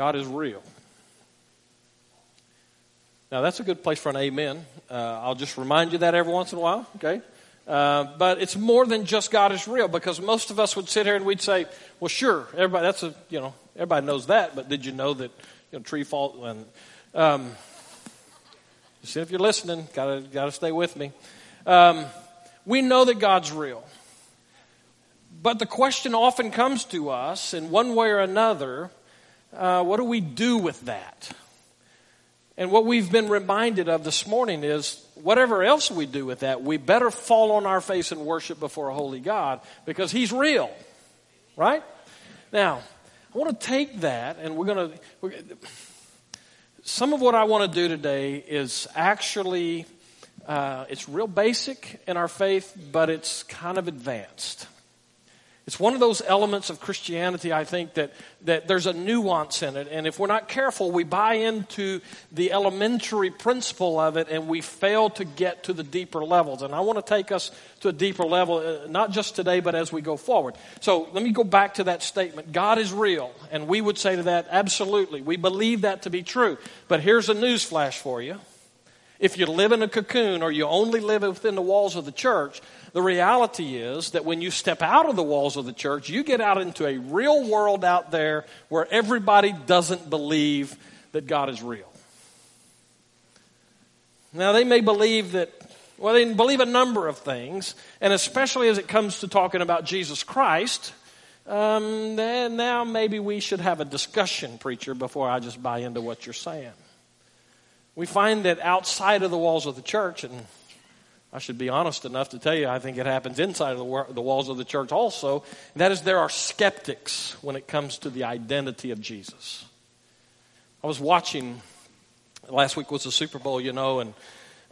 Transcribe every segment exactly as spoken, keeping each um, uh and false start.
God is real. Now, that's a good place for an amen. Uh, I'll just remind you that every once in a while, okay? Uh, but it's more than just God is real, because most of us would sit here and we'd say, well, sure, everybody, that's a, you know, everybody knows that, but did you know that, you know, tree fall, and, um, see if you're listening, gotta, gotta stay with me. Um, we know that God's real. But the question often comes to us in one way or another, uh, what do we do with that? And what we've been reminded of this morning is whatever else we do with that, we better fall on our face and worship before a holy God, because he's real, right? Now, I want to take that, and we're going to... Some of what I want to do today is actually, uh, it's real basic in our faith, but it's kind of advanced. It's one of those elements of Christianity, I think, that, that there's a nuance in it. And if we're not careful, we buy into the elementary principle of it and we fail to get to the deeper levels. And I want to take us to a deeper level, not just today, but as we go forward. So let me go back to that statement. God is real. And we would say to that, absolutely. We believe that to be true. But here's a news flash for you. If you live in a cocoon or you only live within the walls of the church, the reality is that when you step out of the walls of the church, you get out into a real world out there where everybody doesn't believe that God is real. Now, they may believe that, well, they believe a number of things, and especially as it comes to talking about Jesus Christ, um, then now maybe we should have a discussion, preacher, before I just buy into what you're saying. We find that outside of the walls of the church, and I should be honest enough to tell you, I think it happens inside of the, the walls of the church also, and that is there are skeptics when it comes to the identity of Jesus. I was watching, last week was the Super Bowl, you know, and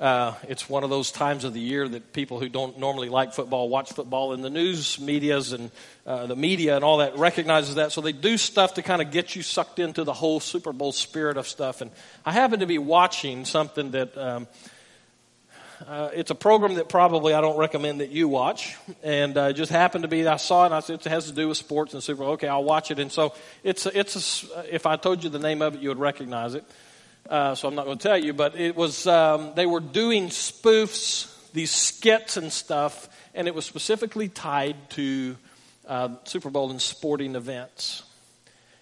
uh, it's one of those times of the year that people who don't normally like football watch football, and the news medias and uh, the media and all that recognizes that, so they do stuff to kind of get you sucked into the whole Super Bowl spirit of stuff. And I happened to be watching something that... Um, Uh, it's a program that probably I don't recommend that you watch, and uh, it just happened to be I saw it. And I said it has to do with sports and Super Bowl. Okay, I'll watch it. And so it's a, it's a, if I told you the name of it, you would recognize it. Uh, so I'm not going to tell you, but it was um, they were doing spoofs, these skits and stuff, and it was specifically tied to uh, Super Bowl and sporting events.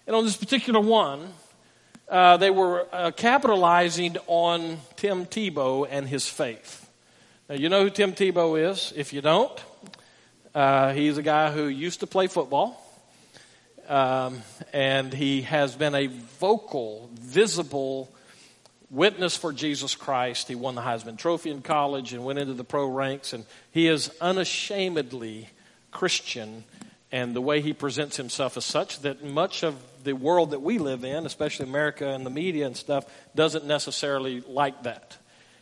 And on this particular one, uh, they were uh, capitalizing on Tim Tebow and his faith. Now, you know who Tim Tebow is. If you don't, uh, he's a guy who used to play football. Um, and he has been a vocal, visible witness for Jesus Christ. He won the Heisman Trophy in college and went into the pro ranks. And he is unashamedly Christian. And the way he presents himself is such that much of the world that we live in, especially America and the media and stuff, doesn't necessarily like that.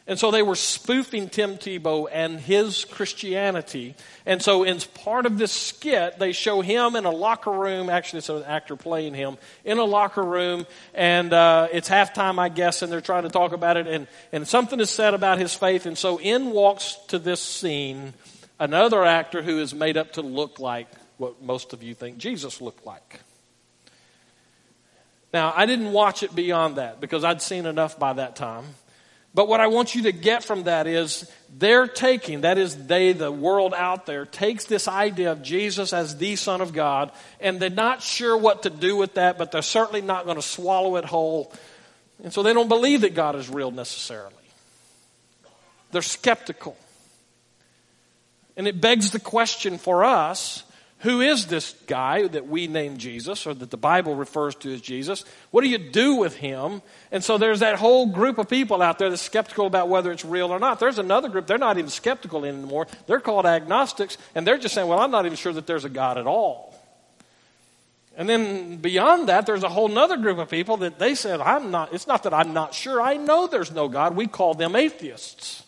And so they were spoofing Tim Tebow and his Christianity. And so in part of this skit, they show him in a locker room. Actually, it's an actor playing him in a locker room. And uh, it's halftime, I guess, and they're trying to talk about it. And, and something is said about his faith. And so in walks to this scene another actor who is made up to look like what most of you think Jesus looked like. Now, I didn't watch it beyond that because I'd seen enough by that time. But what I want you to get from that is they're taking, that is they, the world out there, takes this idea of Jesus as the Son of God, and they're not sure what to do with that, but they're certainly not going to swallow it whole. And so they don't believe that God is real necessarily. They're skeptical. And it begs the question for us, who is this guy that we name Jesus, or that the Bible refers to as Jesus? What do you do with him? And so there's that whole group of people out there that's skeptical about whether it's real or not. There's another group, they're not even skeptical anymore. They're called agnostics, and they're just saying, well, I'm not even sure that there's a God at all. And then beyond that, there's a whole other group of people that they said, I'm not, it's not that I'm not sure, I know there's no God. We call them atheists.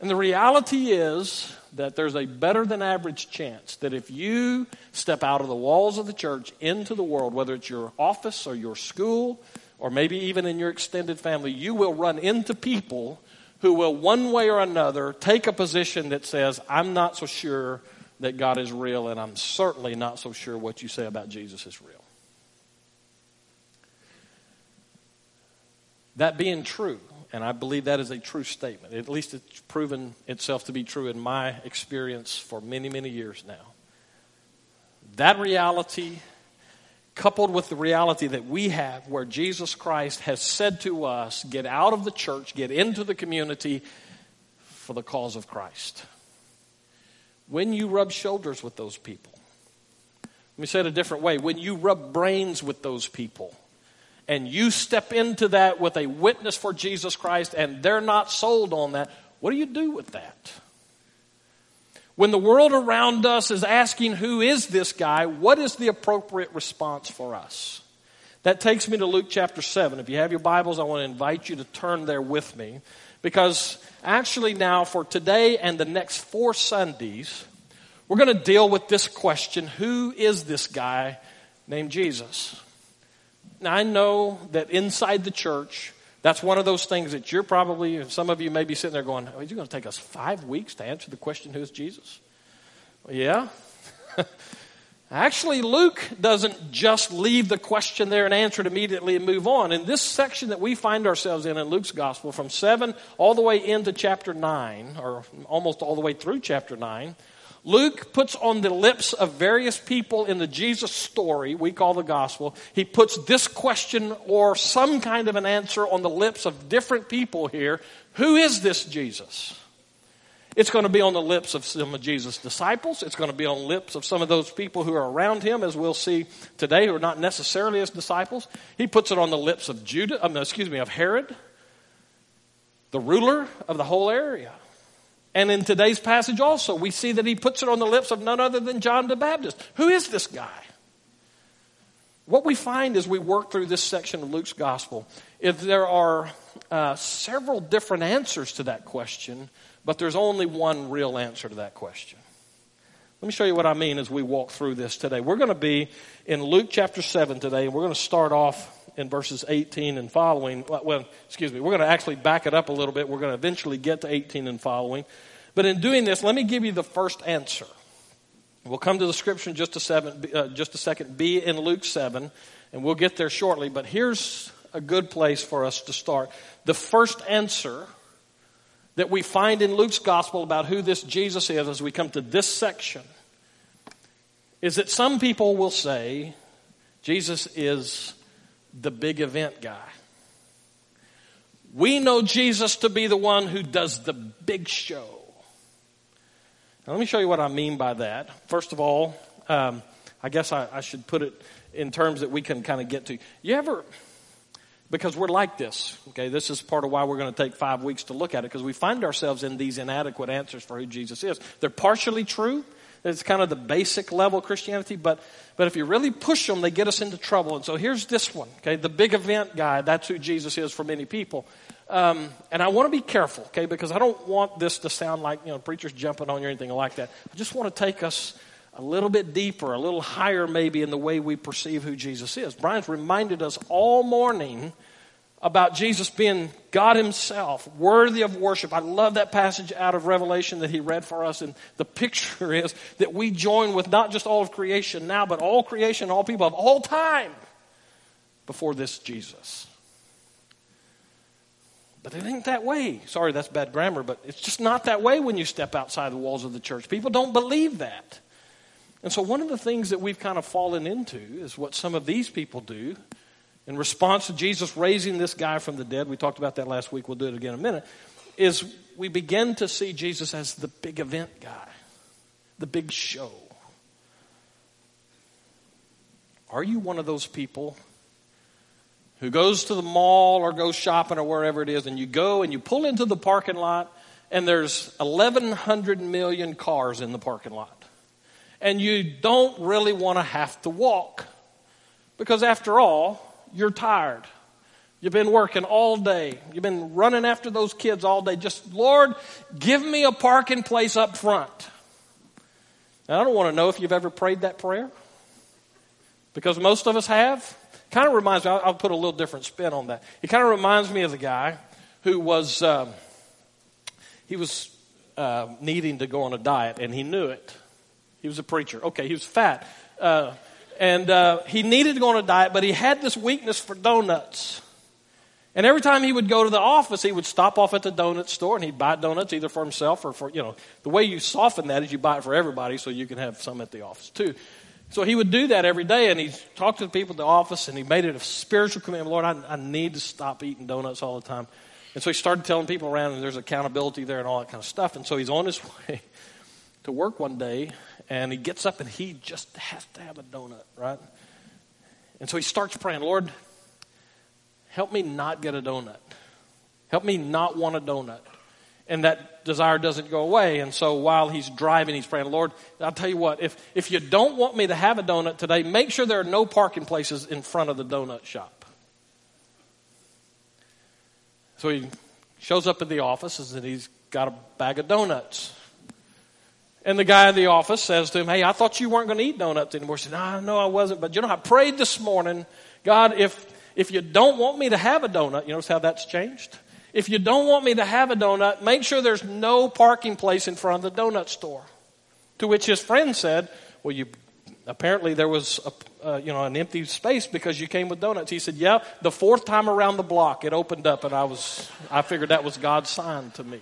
And the reality is that there's a better than average chance that if you step out of the walls of the church into the world, whether it's your office or your school or maybe even in your extended family, you will run into people who will one way or another take a position that says, I'm not so sure that God is real, and I'm certainly not so sure what you say about Jesus is real. That being true, and I believe that is a true statement, at least it's proven itself to be true in my experience for many, many years now. That reality, coupled with the reality that we have where Jesus Christ has said to us, get out of the church, get into the community for the cause of Christ. When you rub shoulders with those people, let me say it a different way, when you rub brains with those people, and you step into that with a witness for Jesus Christ, and they're not sold on that, what do you do with that? When the world around us is asking, who is this guy? What is the appropriate response for us? That takes me to Luke chapter seven. If you have your Bibles, I want to invite you to turn there with me. Because actually now, for today and the next four Sundays, we're going to deal with this question, who is this guy named Jesus? Now, I know that inside the church, that's one of those things that you're probably, some of you may be sitting there going, oh, is it going to take us five weeks to answer the question, who is Jesus? Well, yeah. Actually, Luke doesn't just leave the question there and answer it immediately and move on. In this section that we find ourselves in in Luke's gospel, from seven all the way into chapter nine, or almost all the way through chapter nine, Luke puts on the lips of various people in the Jesus story, we call the gospel, he puts this question or some kind of an answer on the lips of different people here. Who is this Jesus? It's going to be on the lips of some of Jesus' disciples. It's going to be on the lips of some of those people who are around him, as we'll see today, who are not necessarily his disciples. He puts it on the lips of Judah, um, excuse me, of Herod, the ruler of the whole area. And in today's passage also, we see that he puts it on the lips of none other than John the Baptist. Who is this guy? What we find as we work through this section of Luke's gospel is there are uh, several different answers to that question, but there's only one real answer to that question. Let me show you what I mean as we walk through this today. We're going to be in Luke chapter seven today, and we're going to start off in verses eighteen and following. Well, excuse me, we're going to actually back it up a little bit. We're going to eventually get to eighteen and following. But in doing this, let me give you the first answer. We'll come to the scripture in just a, seven, uh, just a second. Be in Luke seven, and we'll get there shortly. But here's a good place for us to start. The first answer that we find in Luke's gospel about who this Jesus is as we come to this section is that some people will say Jesus is the big event guy. We know Jesus to be the one who does the big show. Now, let me show you what I mean by that. First of all, um, I guess I, I should put it in terms that we can kind of get to. You ever, because we're like this, okay, this is part of why we're going to take five weeks to look at it, because we find ourselves in these inadequate answers for who Jesus is. They're partially true. It's kind of the basic level of Christianity, but but if you really push them, they get us into trouble. And so here's this one, okay? The big event guy, that's who Jesus is for many people. Um, and I want to be careful, okay? Because I don't want this to sound like, you know, preachers jumping on you or anything like that. I just want to take us a little bit deeper, a little higher maybe in the way we perceive who Jesus is. Brian's reminded us all morning about Jesus being God himself, worthy of worship. I love that passage out of Revelation that he read for us. And the picture is that we join with not just all of creation now, but all creation, all people of all time before this Jesus. But it ain't that way. Sorry, that's bad grammar, but it's just not that way when you step outside the walls of the church. People don't believe that. And so one of the things that we've kind of fallen into is what some of these people do. In response to Jesus raising this guy from the dead, we talked about that last week, we'll do it again in a minute, is we begin to see Jesus as the big event guy, the big show. Are you one of those people who goes to the mall or goes shopping or wherever it is, and you go and you pull into the parking lot, and there's eleven hundred million cars in the parking lot, and you don't really want to have to walk, because after all, you're tired. You've been working all day. You've been running after those kids all day. Just, Lord, give me a parking place up front. Now, I don't want to know if you've ever prayed that prayer, because most of us have. Kind of reminds me, I'll, I'll put a little different spin on that. It kind of reminds me of the guy who was, um, he was uh, needing to go on a diet, and he knew it. He was a preacher. Okay, he was fat. Uh And uh, he needed to go on a diet, but he had this weakness for donuts. And every time he would go to the office, he would stop off at the donut store and he'd buy donuts either for himself or for, you know, the way you soften that is you buy it for everybody so you can have some at the office too. So he would do that every day, and he talked to the people at the office, and he made it a spiritual commitment. Lord, I, I need to stop eating donuts all the time. And so he started telling people around, and there's accountability there and all that kind of stuff. And so he's on his way to work one day, and he gets up, and he just has to have a donut, right? And so he starts praying, Lord, help me not get a donut. Help me not want a donut. And that desire doesn't go away. And so while he's driving, he's praying, Lord, I'll tell you what, if, if you don't want me to have a donut today, make sure there are no parking places in front of the donut shop. So he shows up at the office and he's got a bag of donuts. And the guy in the office says to him, hey, I thought you weren't going to eat donuts anymore. He said, no, no, I wasn't. But you know, I prayed this morning, God, if, if you don't want me to have a donut, you notice how that's changed? If you don't want me to have a donut, make sure there's no parking place in front of the donut store. To which his friend said, well, you apparently there was a, uh, you know, an empty space because you came with donuts. He said, yeah, the fourth time around the block, it opened up, and I was I figured that was God's sign to me.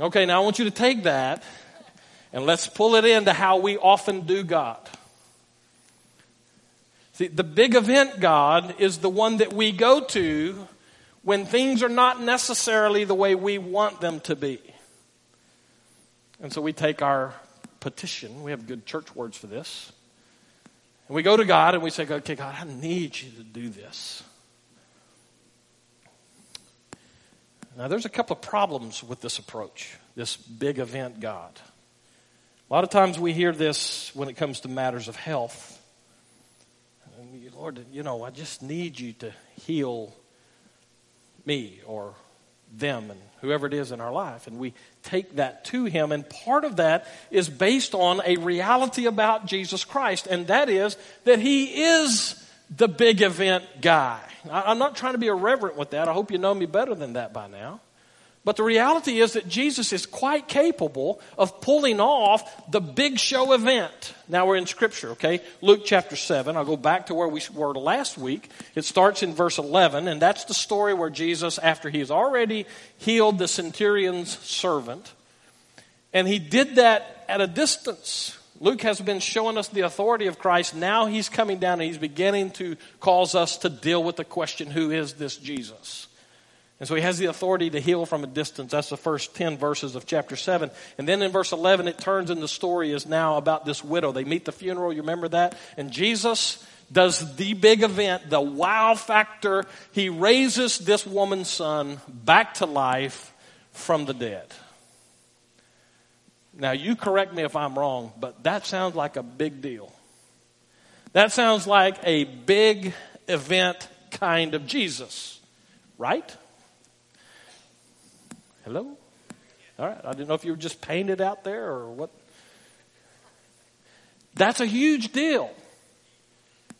Okay, now I want you to take that, and let's pull it into how we often do God. See, the big event God is the one that we go to when things are not necessarily the way we want them to be. And so we take our petition, we have good church words for this, and we go to God and we say, okay, God, I need you to do this. Now, there's a couple of problems with this approach, this big event God. A lot of times we hear this when it comes to matters of health. And, Lord, you know, I just need you to heal me or them and whoever it is in our life. And we take that to him. And part of that is based on a reality about Jesus Christ. And that is that he is the big event guy. I'm not trying to be irreverent with that. I hope you know me better than that by now. But the reality is that Jesus is quite capable of pulling off the big show event. Now we're in Scripture, okay? Luke chapter seven. I'll go back to where we were last week. It starts in verse eleven, and that's the story where Jesus, after he's already healed the centurion's servant, and he did that at a distance. Luke has been showing us the authority of Christ. Now he's coming down, and he's beginning to cause us to deal with the question, who is this Jesus? And so he has the authority to heal from a distance. That's the first ten verses of chapter seven. And then in verse eleven, it turns, and the story is now about this widow. They meet the funeral. You remember that? And Jesus does the big event, the wow factor. He raises this woman's son back to life from the dead. Now, you correct me if I'm wrong, but that sounds like a big deal. That sounds like a big event kind of Jesus, right? Hello? All right. I didn't know if you were just painted out there or what. That's a huge deal.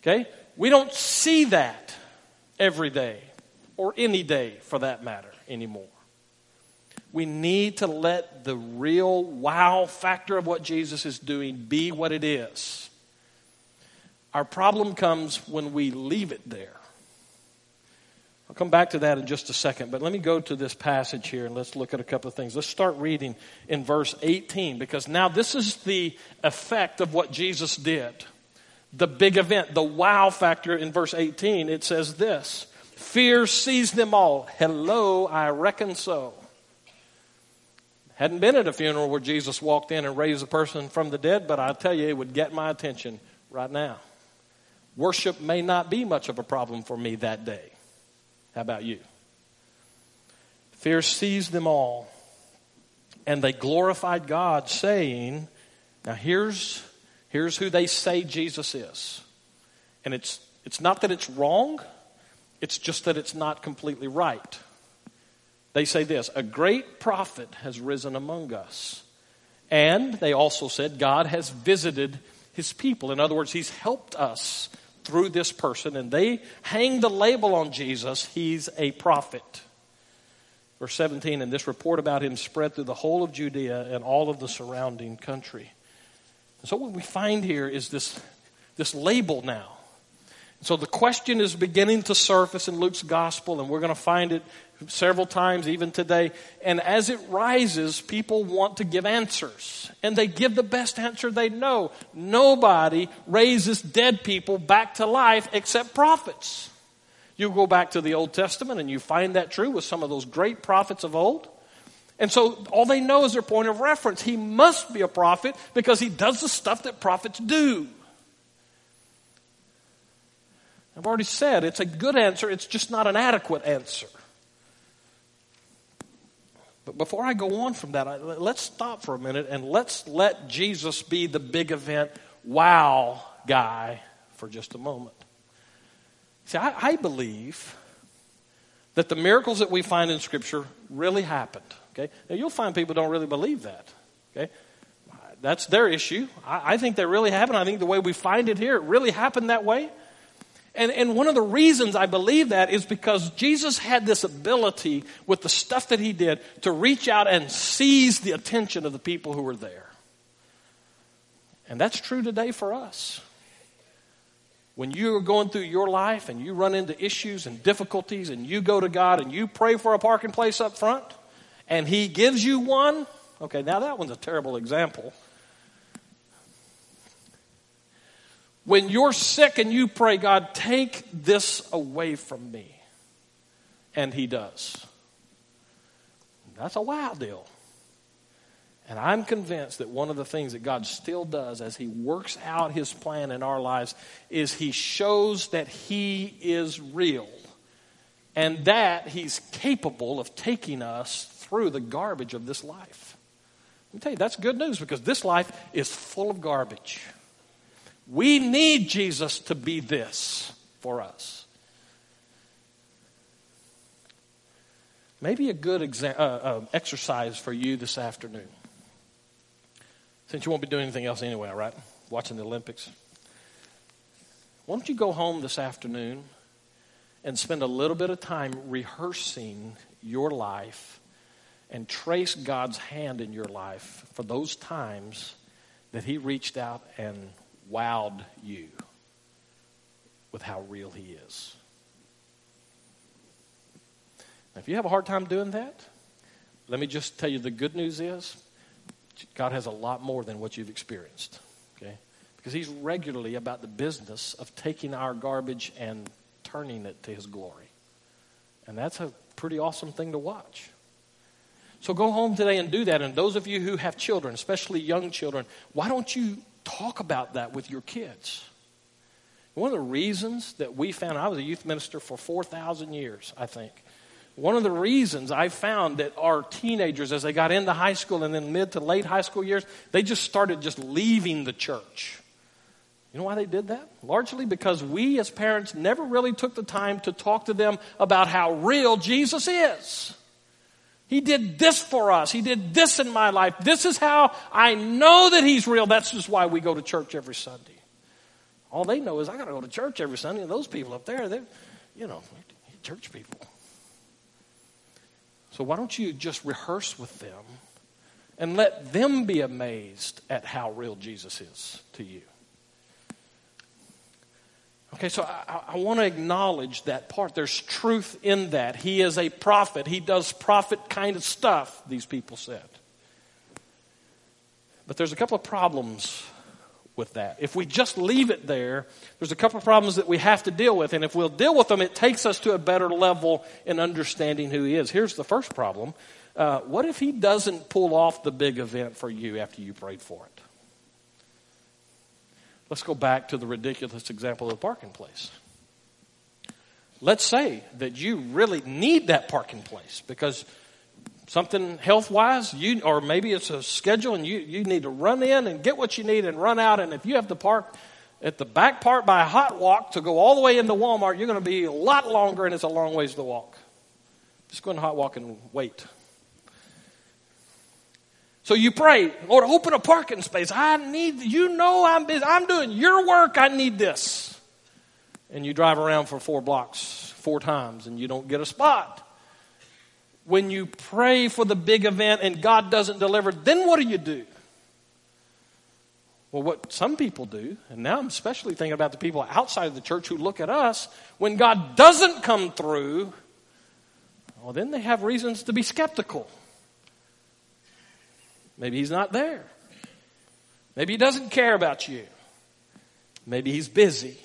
Okay? We don't see that every day or any day for that matter anymore. We need to let the real wow factor of what Jesus is doing be what it is. Our problem comes when we leave it there. I'll come back to that in just a second, but let me go to this passage here and let's look at a couple of things. Let's start reading in verse eighteen, because now this is the effect of what Jesus did. The big event, the wow factor in verse eighteen, it says this, fear seized them all. Hello, I reckon so. Hadn't been at a funeral where Jesus walked in and raised a person from the dead, but I tell you, it would get my attention right now. Worship may not be much of a problem for me that day. How about you? Fear seized them all, and they glorified God, saying, now here's, here's who they say Jesus is. And it's, it's not that it's wrong, it's just that it's not completely right. They say this, a great prophet has risen among us. And they also said, God has visited his people. In other words, he's helped us through this person, and they hang the label on Jesus, he's a prophet. Verse seventeen, and this report about him spread through the whole of Judea and all of the surrounding country. And so what we find here is this, this label now. So the question is beginning to surface in Luke's gospel, and we're going to find it several times, even today. And as it rises, people want to give answers. And they give the best answer they know. Nobody raises dead people back to life except prophets. You go back to the Old Testament, and you find that true with some of those great prophets of old. And so all they know is their point of reference. He must be a prophet because he does the stuff that prophets do. I've already said it's a good answer. It's just not an adequate answer. But before I go on from that, I, let's stop for a minute and let's let Jesus be the big event wow guy for just a moment. See, I, I believe that the miracles that we find in Scripture really happened. Okay? Now, you'll find people don't really believe that. Okay? That's their issue. I, I think they really happened. I think the way we find it here, it really happened that way. And, and one of the reasons I believe that is because Jesus had this ability with the stuff that he did to reach out and seize the attention of the people who were there. And that's true today for us. When you're going through your life and you run into issues and difficulties and you go to God and you pray for a parking place up front and he gives you one, okay, now that one's a terrible example. When you're sick and you pray, God, take this away from me. And he does. That's a wow deal. And I'm convinced that one of the things that God still does as he works out his plan in our lives is he shows that he is real. And that he's capable of taking us through the garbage of this life. Let me tell you, that's good news because this life is full of garbage. We need Jesus to be this for us. Maybe a good exa- uh, uh, exercise for you this afternoon. Since you won't be doing anything else anyway, right? Watching the Olympics. Why don't you go home this afternoon and spend a little bit of time rehearsing your life and trace God's hand in your life for those times that he reached out and wowed you with how real he is. Now, if you have a hard time doing that, let me just tell you the good news is God has a lot more than what you've experienced, okay? Because he's regularly about the business of taking our garbage and turning it to his glory. And that's a pretty awesome thing to watch. So go home today and do that. And those of you who have children, especially young children, why don't you talk about that with your kids? One of the reasons that we found, I was a youth minister for four thousand years, I think. One of the reasons I found that our teenagers, as they got into high school and then mid to late high school years, they just started just leaving the church. You know why they did that? Largely because we as parents never really took the time to talk to them about how real Jesus is. He did this for us. He did this in my life. This is how I know that he's real. That's just why we go to church every Sunday. All they know is I got to go to church every Sunday. And those people up there, they're, you know, church people. So why don't you just rehearse with them and let them be amazed at how real Jesus is to you? Okay, so I, I want to acknowledge that part. There's truth in that. He is a prophet. He does prophet kind of stuff, these people said. But there's a couple of problems with that. If we just leave it there, there's a couple of problems that we have to deal with. And if we'll deal with them, it takes us to a better level in understanding who he is. Here's the first problem. Uh, what if he doesn't pull off the big event for you after you prayed for it? Let's go back to the ridiculous example of the parking place. Let's say that you really need that parking place because something health-wise, you or maybe it's a schedule and you, you need to run in and get what you need and run out. And if you have to park at the back part by a hot walk to go all the way into Walmart, you're going to be a lot longer and it's a long ways to walk. Just go in the hot walk and wait. So you pray, Lord, open a parking space. I need, you know I'm busy. I'm doing your work. I need this. And you drive around for four blocks, four times, and you don't get a spot. When you pray for the big event and God doesn't deliver, then what do you do? Well, what some people do, and now I'm especially thinking about the people outside of the church who look at us, when God doesn't come through, well, then they have reasons to be skeptical. Maybe he's not there. Maybe he doesn't care about you. Maybe he's busy.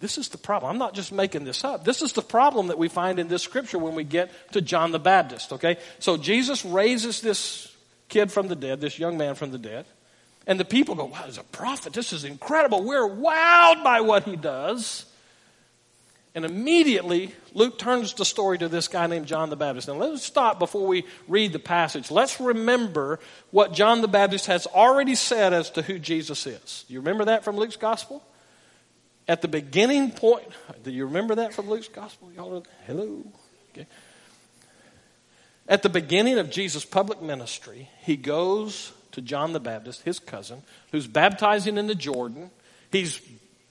This is the problem. I'm not just making this up. This is the problem that we find in this scripture when we get to John the Baptist, okay? So Jesus raises this kid from the dead, this young man from the dead, and the people go, wow, he's a prophet. This is incredible. We're wowed by what he does. And immediately, Luke turns the story to this guy named John the Baptist. Now, let's stop before we read the passage. Let's remember what John the Baptist has already said as to who Jesus is. Do you remember that from Luke's gospel? At the beginning point, do you remember that from Luke's gospel? Y'all are, hello. Okay. At the beginning of Jesus' public ministry, he goes to John the Baptist, his cousin, who's baptizing in the Jordan. He's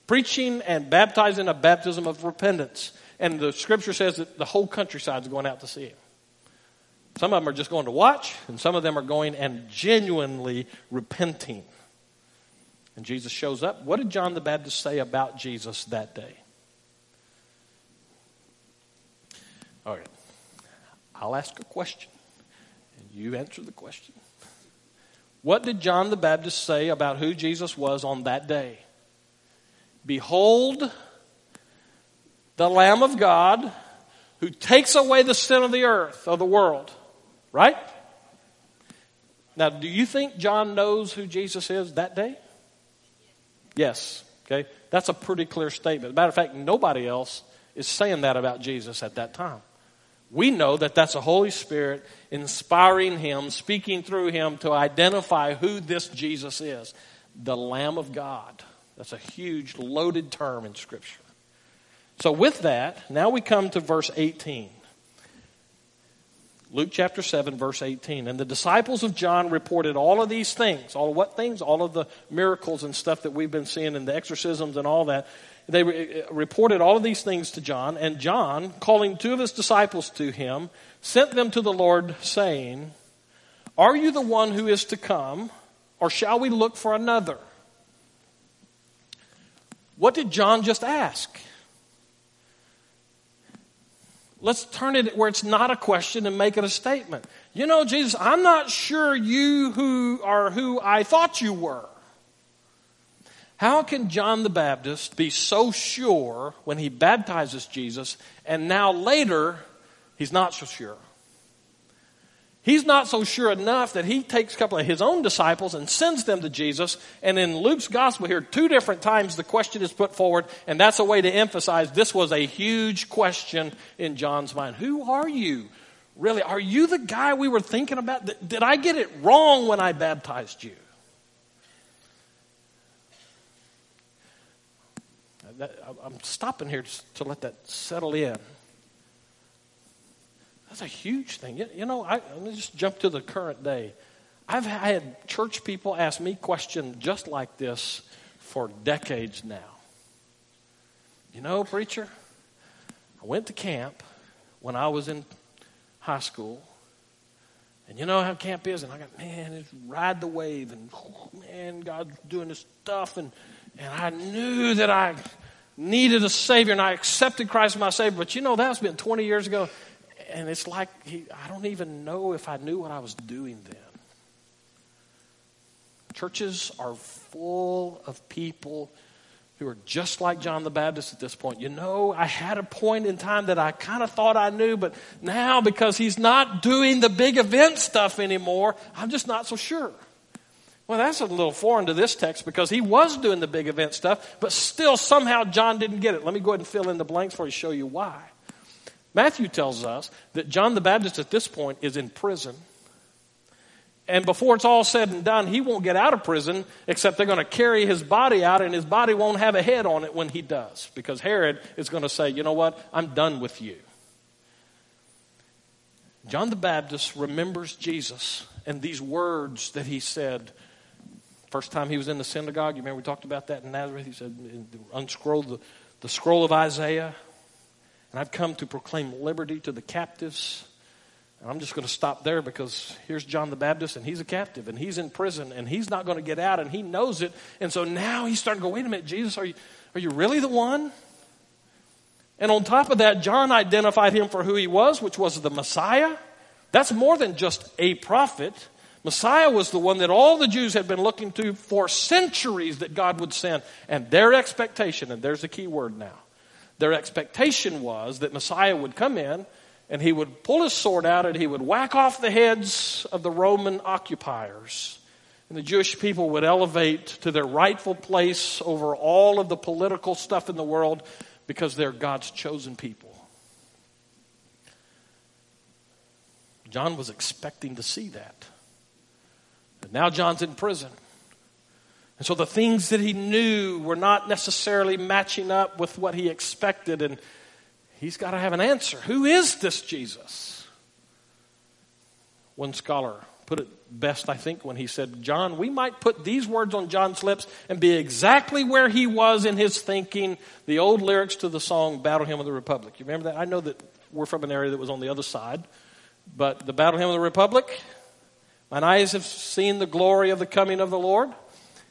preaching and baptizing a baptism of repentance. And the scripture says that the whole countryside is going out to see him. Some of them are just going to watch, and some of them are going and genuinely repenting. And Jesus shows up. What did John the Baptist say about Jesus that day? All right. I'll ask a question, and you answer the question. What did John the Baptist say about who Jesus was on that day? Behold, the Lamb of God who takes away the sin of the earth, of the world. Right? Now, do you think John knows who Jesus is that day? Yes. Okay? That's a pretty clear statement. As a matter of fact, nobody else is saying that about Jesus at that time. We know that that's the Holy Spirit inspiring him, speaking through him to identify who this Jesus is. The Lamb of God. That's a huge, loaded term in Scripture. So with that, now we come to verse eighteen. Luke chapter seven, verse eighteen. And the disciples of John reported all of these things. All of what things? All of the miracles and stuff that we've been seeing and the exorcisms and all that. They re- reported all of these things to John. And John, calling two of his disciples to him, sent them to the Lord, saying, "Are you the one who is to come, or shall we look for another?" What did John just ask? Let's turn it where it's not a question and make it a statement. You know, Jesus, I'm not sure you who are who I thought you were. How can John the Baptist be so sure when he baptizes Jesus and now later he's not so sure? He's not so sure enough that he takes a couple of his own disciples and sends them to Jesus. And in Luke's gospel here, two different times the question is put forward. And that's a way to emphasize this was a huge question in John's mind. Who are you? Really, are you the guy we were thinking about? Did I get it wrong when I baptized you? I'm stopping here to let that settle in. That's a huge thing. You know, I, let me just jump to the current day. I've had church people ask me questions just like this for decades now. You know, preacher, I went to camp when I was in high school. And you know how camp is? And I got, man, it's ride the wave. And, man, God's doing this stuff. And, and I knew that I needed a Savior. And I accepted Christ as my Savior. But, you know, that's been twenty years ago. And it's like, he, I don't even know if I knew what I was doing then. Churches are full of people who are just like John the Baptist at this point. You know, I had a point in time that I kind of thought I knew, but now because he's not doing the big event stuff anymore, I'm just not so sure. Well, that's a little foreign to this text because he was doing the big event stuff, but still somehow John didn't get it. Let me go ahead and fill in the blanks for you, show you why. Matthew tells us that John the Baptist at this point is in prison. And before it's all said and done, he won't get out of prison, except they're going to carry his body out, and his body won't have a head on it when he does. Because Herod is going to say, you know what, I'm done with you. John the Baptist remembers Jesus and these words that he said. First time he was in the synagogue, you remember we talked about that in Nazareth. He said, unscroll the, the scroll of Isaiah. And I've come to proclaim liberty to the captives And I'm just going to stop there, because here's John the Baptist, and he's a captive, and he's in prison, and he's not going to get out, and he knows it. And so now he's starting to go, wait a minute, Jesus, are you, are you really the one? And on top of that, John identified him for who he was, which was the Messiah. That's more than just a prophet. Messiah was the one that all the Jews had been looking to for centuries, that God would send. And their expectation, and there's the key word now, their expectation was that Messiah would come in and he would pull his sword out and he would whack off the heads of the Roman occupiers. And the Jewish people would elevate to their rightful place over all of the political stuff in the world, because they're God's chosen people. John was expecting to see that. But now John's in prison. And so the things that he knew were not necessarily matching up with what he expected. And he's got to have an answer. Who is this Jesus? One scholar put it best, I think, when he said, John, we might put these words on John's lips and be exactly where he was in his thinking. The old lyrics to the song, Battle Hymn of the Republic. You remember that? I know that we're from an area that was on the other side. But the Battle Hymn of the Republic, mine eyes have seen the glory of the coming of the Lord.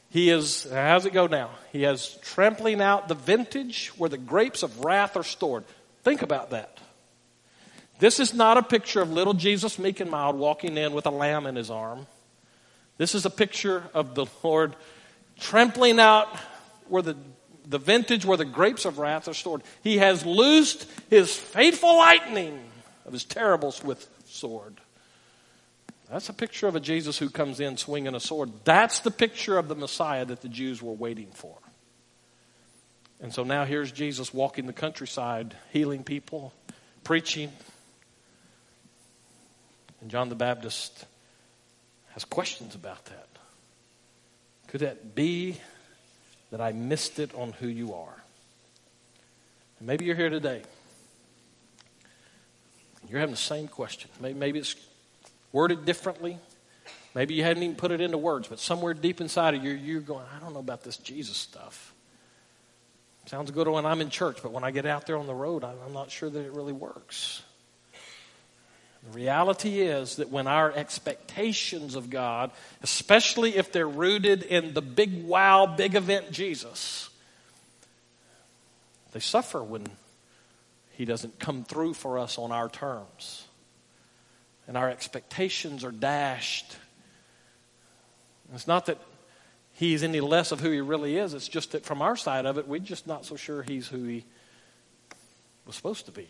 He is, how's it go now? He is trampling out the vintage where the grapes of wrath are stored. Think about that. This is not a picture of little Jesus, meek and mild, walking in with a lamb in his arm. This is a picture of the Lord trampling out where the, the vintage where the grapes of wrath are stored. He has loosed his fateful lightning of his terrible swift sword. That's a picture of a Jesus who comes in swinging a sword. That's the picture of the Messiah that the Jews were waiting for. And so now here's Jesus walking the countryside, healing people, preaching. And John the Baptist has questions about that. Could that be that I missed it on who you are? And maybe you're here today. You're having the same question. Maybe, maybe it's worded differently. Maybe you hadn't even put it into words, but somewhere deep inside of you, you're going, I don't know about this Jesus stuff. Sounds good when I'm in church, but when I get out there on the road, I'm not sure that it really works. The reality is that when our expectations of God, especially if they're rooted in the big wow, big event Jesus, they suffer when He doesn't come through for us on our terms. And our expectations are dashed. It's not that he's any less of who he really is. It's just that from our side of it, we're just not so sure he's who he was supposed to be.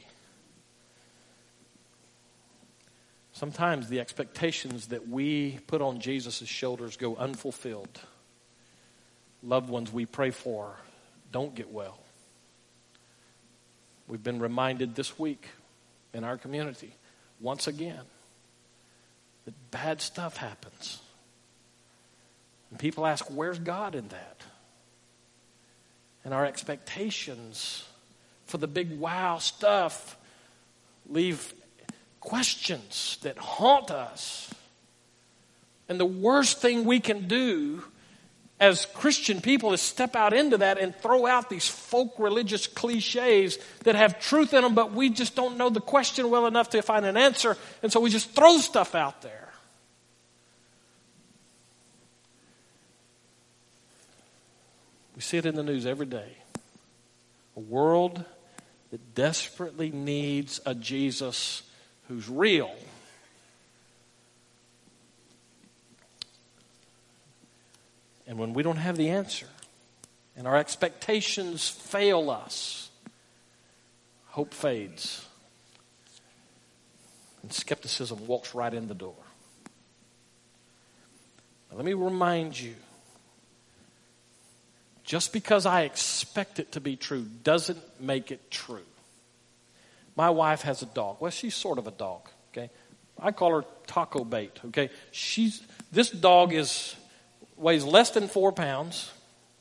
Sometimes the expectations that we put on Jesus' shoulders go unfulfilled. Loved ones we pray for don't get well. We've been reminded this week in our community, once again, that bad stuff happens. And people ask, where's God in that? And our expectations for the big wow stuff leave questions that haunt us. And the worst thing we can do as Christian people is step out into that and throw out these folk religious cliches that have truth in them, but we just don't know the question well enough to find an answer, and so we just throw stuff out there. We see it in the news every day. A world that desperately needs a Jesus who's real. And when we don't have the answer and our expectations fail us, hope fades and skepticism walks right in the door. Now, let me remind you, just because I expect it to be true doesn't make it true. My wife has a dog. Well, she's sort of a dog, okay? I call her Taco Bait, okay? She's, this dog is... weighs less than four pounds.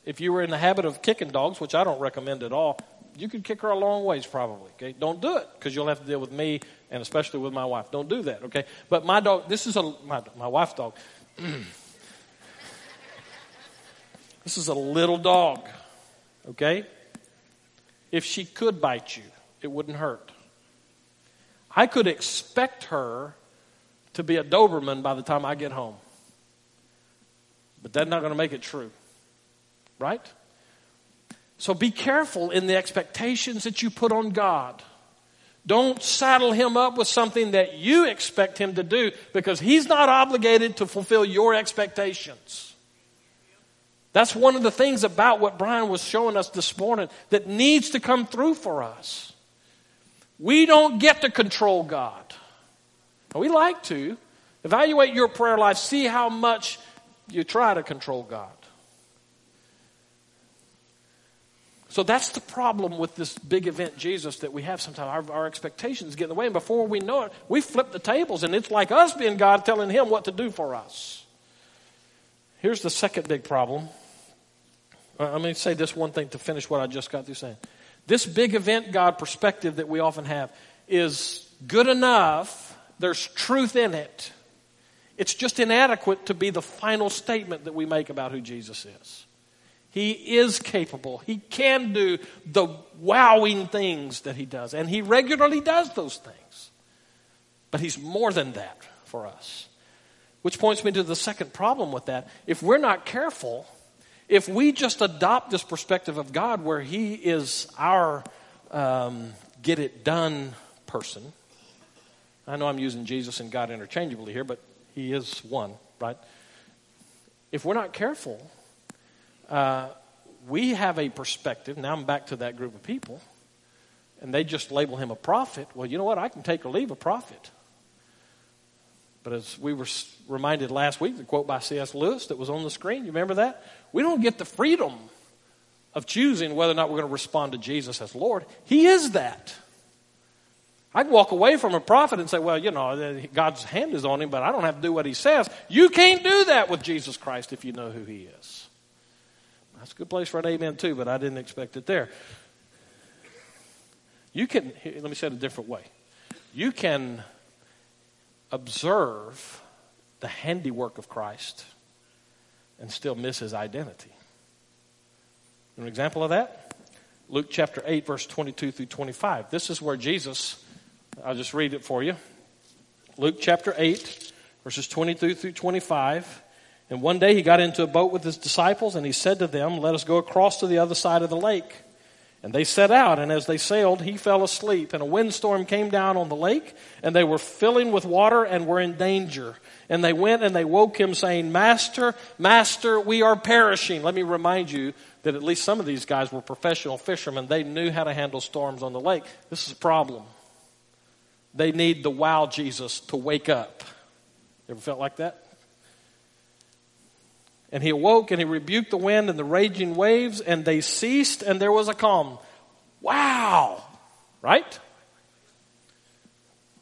If you were in the habit of kicking dogs, which I don't recommend at all, you could kick her a long ways probably. Okay, don't do it, because you'll have to deal with me and especially with my wife. Don't do that. Okay, but my dog, this is a my my wife's dog. This is a little dog. Okay, if she could bite you, it wouldn't hurt. I could expect her to be a Doberman by the time I get home. But that's not going to make it true, right? So be careful in the expectations that you put on God. Don't saddle him up with something that you expect him to do, because he's not obligated to fulfill your expectations. That's one of the things about what Brian was showing us this morning that needs to come through for us. We don't get to control God. We like to. Evaluate your prayer life. See how much you try to control God. So that's the problem with this big event, Jesus, that we have sometimes. Our, our expectations get in the way, and before we know it, we flip the tables, and it's like us being God telling him what to do for us. Here's the second big problem. Let me say this one thing to finish what I just got through saying. This big event God perspective that we often have is good enough. There's truth in it. It's just inadequate to be the final statement that we make about who Jesus is. He is capable. He can do the wowing things that he does. And he regularly does those things. But he's more than that for us. Which points me to the second problem with that. If we're not careful, if we just adopt this perspective of God where he is our um, get-it-done person. I know I'm using Jesus and God interchangeably here, but he is one, right? If we're not careful... Uh, we have a perspective. Now I'm back to that group of people. And they just label him a prophet. Well, you know what? I can take or leave a prophet. But as we were reminded last week, the quote by C S Lewis that was on the screen, you remember that? We don't get the freedom of choosing whether or not we're going to respond to Jesus as Lord. He is that. I can walk away from a prophet and say, well, you know, God's hand is on him, but I don't have to do what he says. You can't do that with Jesus Christ if you know who he is. That's a good place for an amen too, but I didn't expect it there. You can, let me say it a different way. You can observe the handiwork of Christ and still miss his identity. An example of that? Luke chapter eight, verse twenty-two through twenty-five. This is where Jesus, I'll just read it for you. Luke chapter eight, verses twenty-two through twenty-five. And one day he got into a boat with his disciples, and he said to them, "Let us go across to the other side of the lake." And they set out, and as they sailed, he fell asleep. And a windstorm came down on the lake, and they were filling with water and were in danger. And they went and they woke him, saying, "Master, Master, we are perishing." Let me remind you that at least some of these guys were professional fishermen. They knew how to handle storms on the lake. This is a problem. They need the wow Jesus to wake up. Ever felt like that? And he awoke, and he rebuked the wind and the raging waves, and they ceased, and there was a calm. Wow! Right?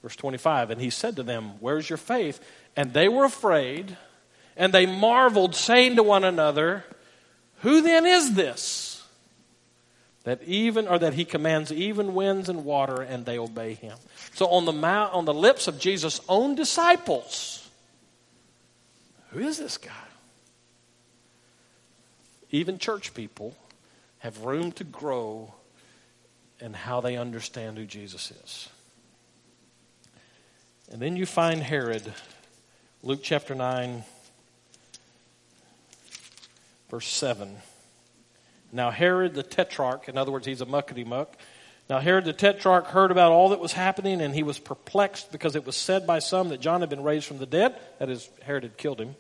Verse twenty-five, and he said to them, "Where's your faith?" And they were afraid, and they marveled, saying to one another, "Who then is this? That even, or that he commands even winds and water, and they obey him." So on the mouth, on the lips of Jesus' own disciples, who is this guy? Even church people have room to grow in how they understand who Jesus is. And then you find Herod, Luke chapter nine, verse seven. Now Herod the Tetrarch, in other words, he's a muckety-muck. Now Herod the Tetrarch heard about all that was happening, and he was perplexed because it was said by some that John had been raised from the dead. That is, Herod had killed him.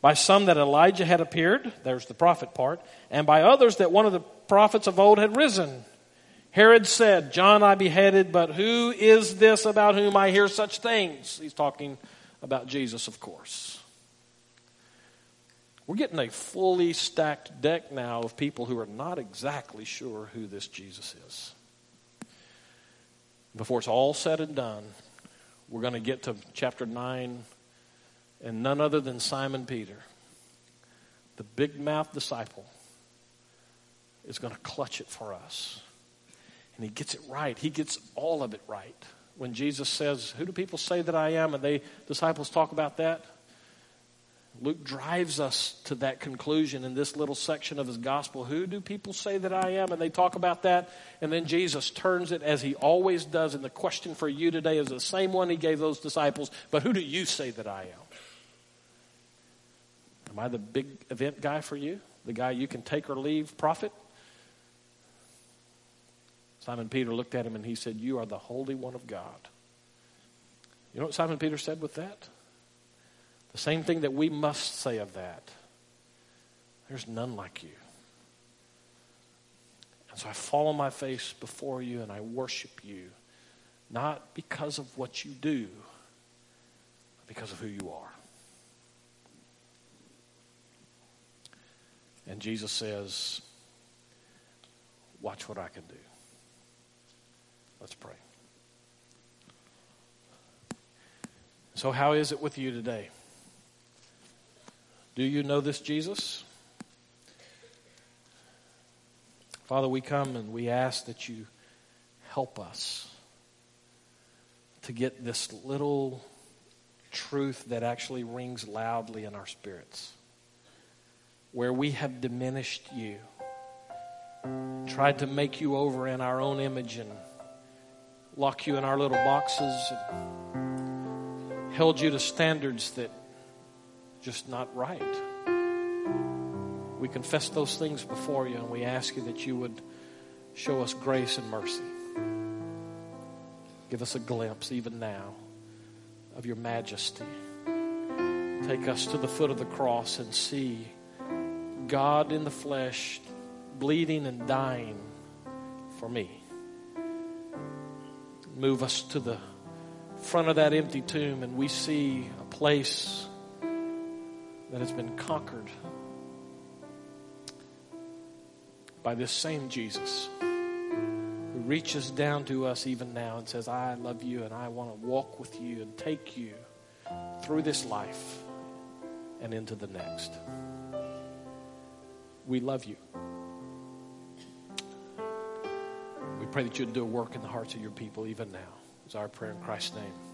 By some that Elijah had appeared, there's the prophet part, and by others that one of the prophets of old had risen. Herod said, "John I beheaded, but who is this about whom I hear such things?" He's talking about Jesus, of course. We're getting a fully stacked deck now of people who are not exactly sure who this Jesus is. Before it's all said and done, we're going to get to chapter nine, and none other than Simon Peter, the big-mouthed disciple, is going to clutch it for us. And he gets it right. He gets all of it right. When Jesus says, "Who do people say that I am?" and they disciples talk about that. Luke drives us to that conclusion in this little section of his gospel. Who do people say that I am? And they talk about that. And then Jesus turns it as he always does. And the question for you today is the same one he gave those disciples. But who do you say that I am? Am I the big event guy for you? The guy you can take or leave prophet? Simon Peter looked at him and he said, "You are the Holy One of God." You know what Simon Peter said with that? The same thing that we must say of that. There's none like you. And so I fall on my face before you and I worship you, not because of what you do, but because of who you are. And Jesus says, watch what I can do. Let's pray. So how is it with you today? Do you know this Jesus? Father, we come and we ask that you help us to get this little truth that actually rings loudly in our spirits. Where we have diminished you, tried to make you over in our own image and lock you in our little boxes and held you to standards that just not right. We confess those things before you and we ask you that you would show us grace and mercy. Give us a glimpse even now of your majesty. Take us to the foot of the cross and see God in the flesh bleeding and dying for me. Move us to the front of that empty tomb and we see a place that has been conquered by this same Jesus who reaches down to us even now and says, I love you and I want to walk with you and take you through this life and into the next. We love you. We pray that you'd do a work in the hearts of your people even now. It's our prayer in Christ's name.